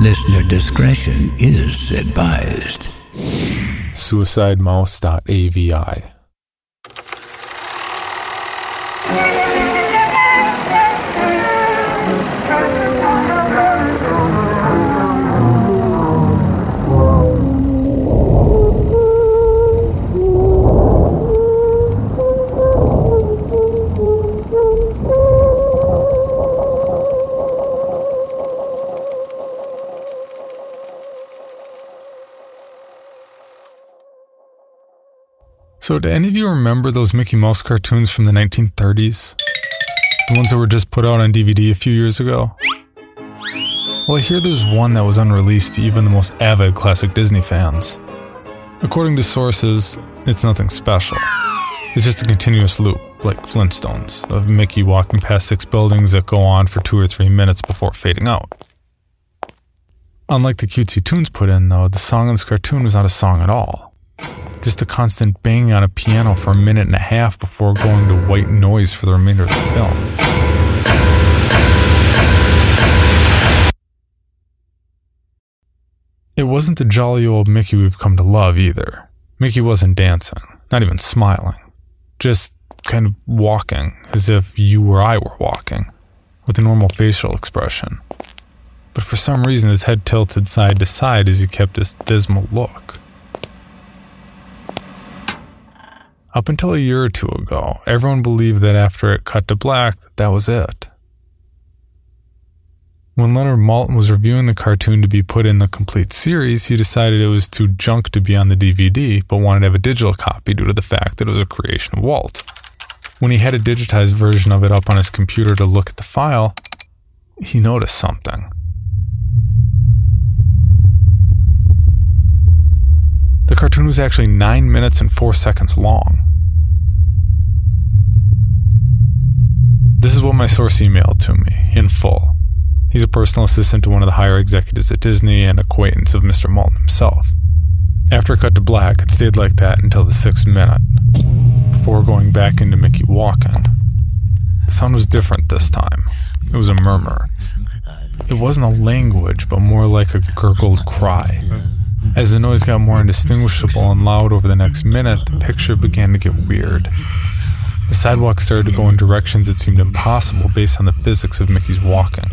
Listener discretion is advised. Suicidemouse.avi. So do any of you remember those Mickey Mouse cartoons from the 1930s? The ones that were just put out on DVD a few years ago? Well, I hear there's one that was unreleased to even the most avid classic Disney fans. According to sources, it's nothing special. It's just a continuous loop, like Flintstones, of Mickey walking past six buildings that go on for 2 or 3 minutes before fading out. Unlike the cutesy tunes put in, though, the song in this cartoon was not a song at all. Just a constant banging on a piano for a minute and a half before going to white noise for the remainder of the film. It wasn't the jolly old Mickey we've come to love either. Mickey wasn't dancing, not even smiling. Just kind of walking, as if you or I were walking, with a normal facial expression. But for some reason his head tilted side to side as he kept this dismal look. Up until a year or two ago, everyone believed that after it cut to black, that was it. When Leonard Maltin was reviewing the cartoon to be put in the complete series, he decided it was too junk to be on the DVD, but wanted to have a digital copy due to the fact that it was a creation of Walt. When he had a digitized version of it up on his computer to look at the file, he noticed something. The cartoon was actually 9 minutes and 4 seconds long. This is what my source emailed to me, in full. He's a personal assistant to one of the higher executives at Disney and acquaintance of Mr. Maltin himself. After it cut to black, it stayed like that until the 6th minute, before going back into Mickey walking. The sound was different this time. It was a murmur. It wasn't a language, but more like a gurgled cry. As the noise got more indistinguishable and loud over the next minute, the picture began to get weird. The sidewalk started to go in directions that seemed impossible based on the physics of Mickey's walking,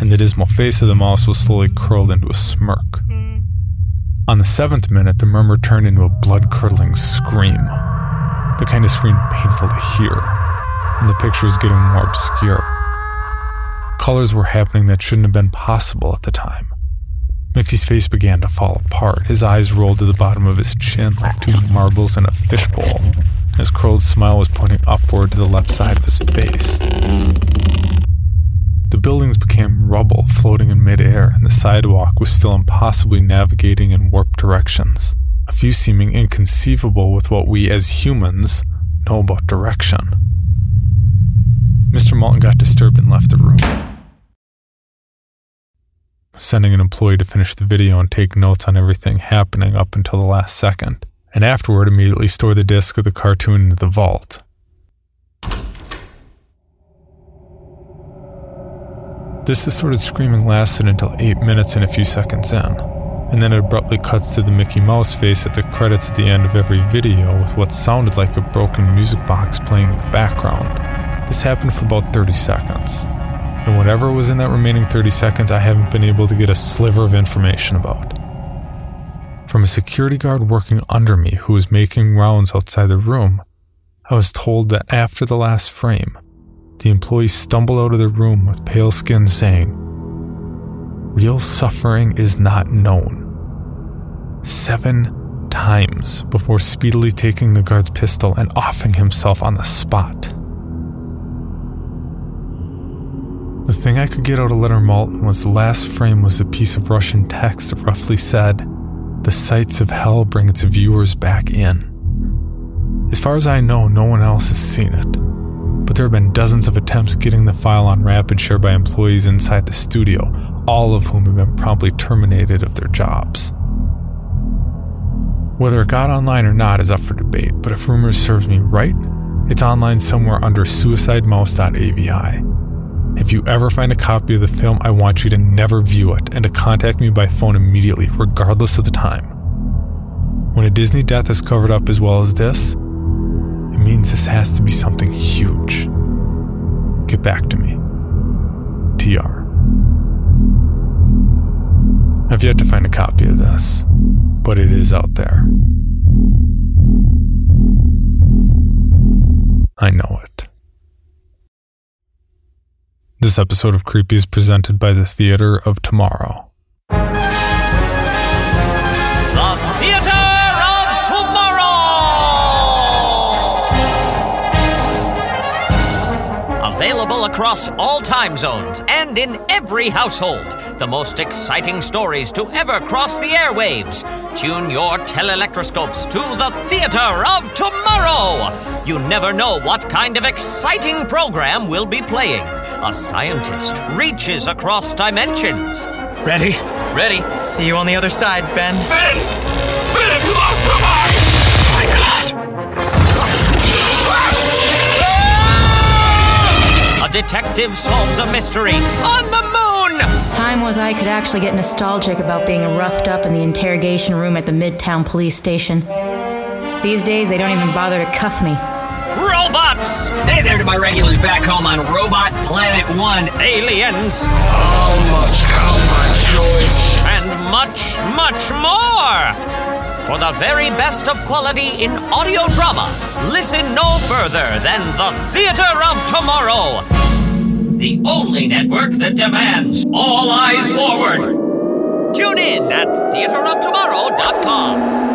and the dismal face of the mouse was slowly curled into a smirk. On the 7th minute, the murmur turned into a blood-curdling scream, the kind of scream painful to hear, and the picture was getting more obscure. Colors were happening that shouldn't have been possible at the time. Mickey's face began to fall apart. His eyes rolled to the bottom of his chin like two marbles in a fishbowl. His curled smile was pointing upward to the left side of his face. The buildings became rubble floating in midair, and the sidewalk was still impossibly navigating in warped directions, a few seeming inconceivable with what we as humans know about direction. Mr. Maltin got disturbed and left the room, sending an employee to finish the video and take notes on everything happening up until the last second, and afterward immediately store the disc of the cartoon into the vault. This distorted screaming lasted until 8 minutes and a few seconds in, and then it abruptly cuts to the Mickey Mouse face at the credits at the end of every video with what sounded like a broken music box playing in the background. This happened for about 30 seconds. And whatever was in that remaining 30 seconds, I haven't been able to get a sliver of information about. From a security guard working under me who was making rounds outside the room, I was told that after the last frame, the employee stumbled out of the room with pale skin saying, "Real suffering is not known," 7 times before speedily taking the guard's pistol and offing himself on the spot. The closest thing I could get out of Leonard Maltin was the last frame was a piece of Russian text that roughly said, "The sights of hell bring its viewers back in." As far as I know, no one else has seen it, but there have been dozens of attempts getting the file on rapid share by employees inside the studio, all of whom have been promptly terminated of their jobs. Whether it got online or not is up for debate, but if rumors serves me right, it's online somewhere under suicidemouse.avi. If you ever find a copy of the film, I want you to never view it and to contact me by phone immediately, regardless of the time. When a Disney death is covered up as well as this, it means this has to be something huge. Get back to me. TR. I've yet to find a copy of this, but it is out there. I know it. This episode of Creepy is presented by the Theatre of Tomorrow. The Theatre of Tomorrow! Available across all time zones and in every household. The most exciting stories to ever cross the airwaves. Tune your telelectroscopes to the Theatre of Tomorrow. You never know what kind of exciting program we'll be playing. A scientist reaches across dimensions. Ready? Ready. See you on the other side, Ben. Ben! Ben, have you lost your mind? Oh my God. A detective solves a mystery on the moon. Time was I could actually get nostalgic about being roughed up in the interrogation room at the Midtown police station. These days, they don't even bother to cuff me. Robots! Hey there to my regulars back home on Robot Planet One. Aliens. All must come, my choice. And much, much more! For the very best of quality in audio drama, listen no further than the Theater of Tomorrow. The only network that demands all eyes forward. Tune in at theateroftomorrow.com.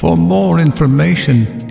For more information,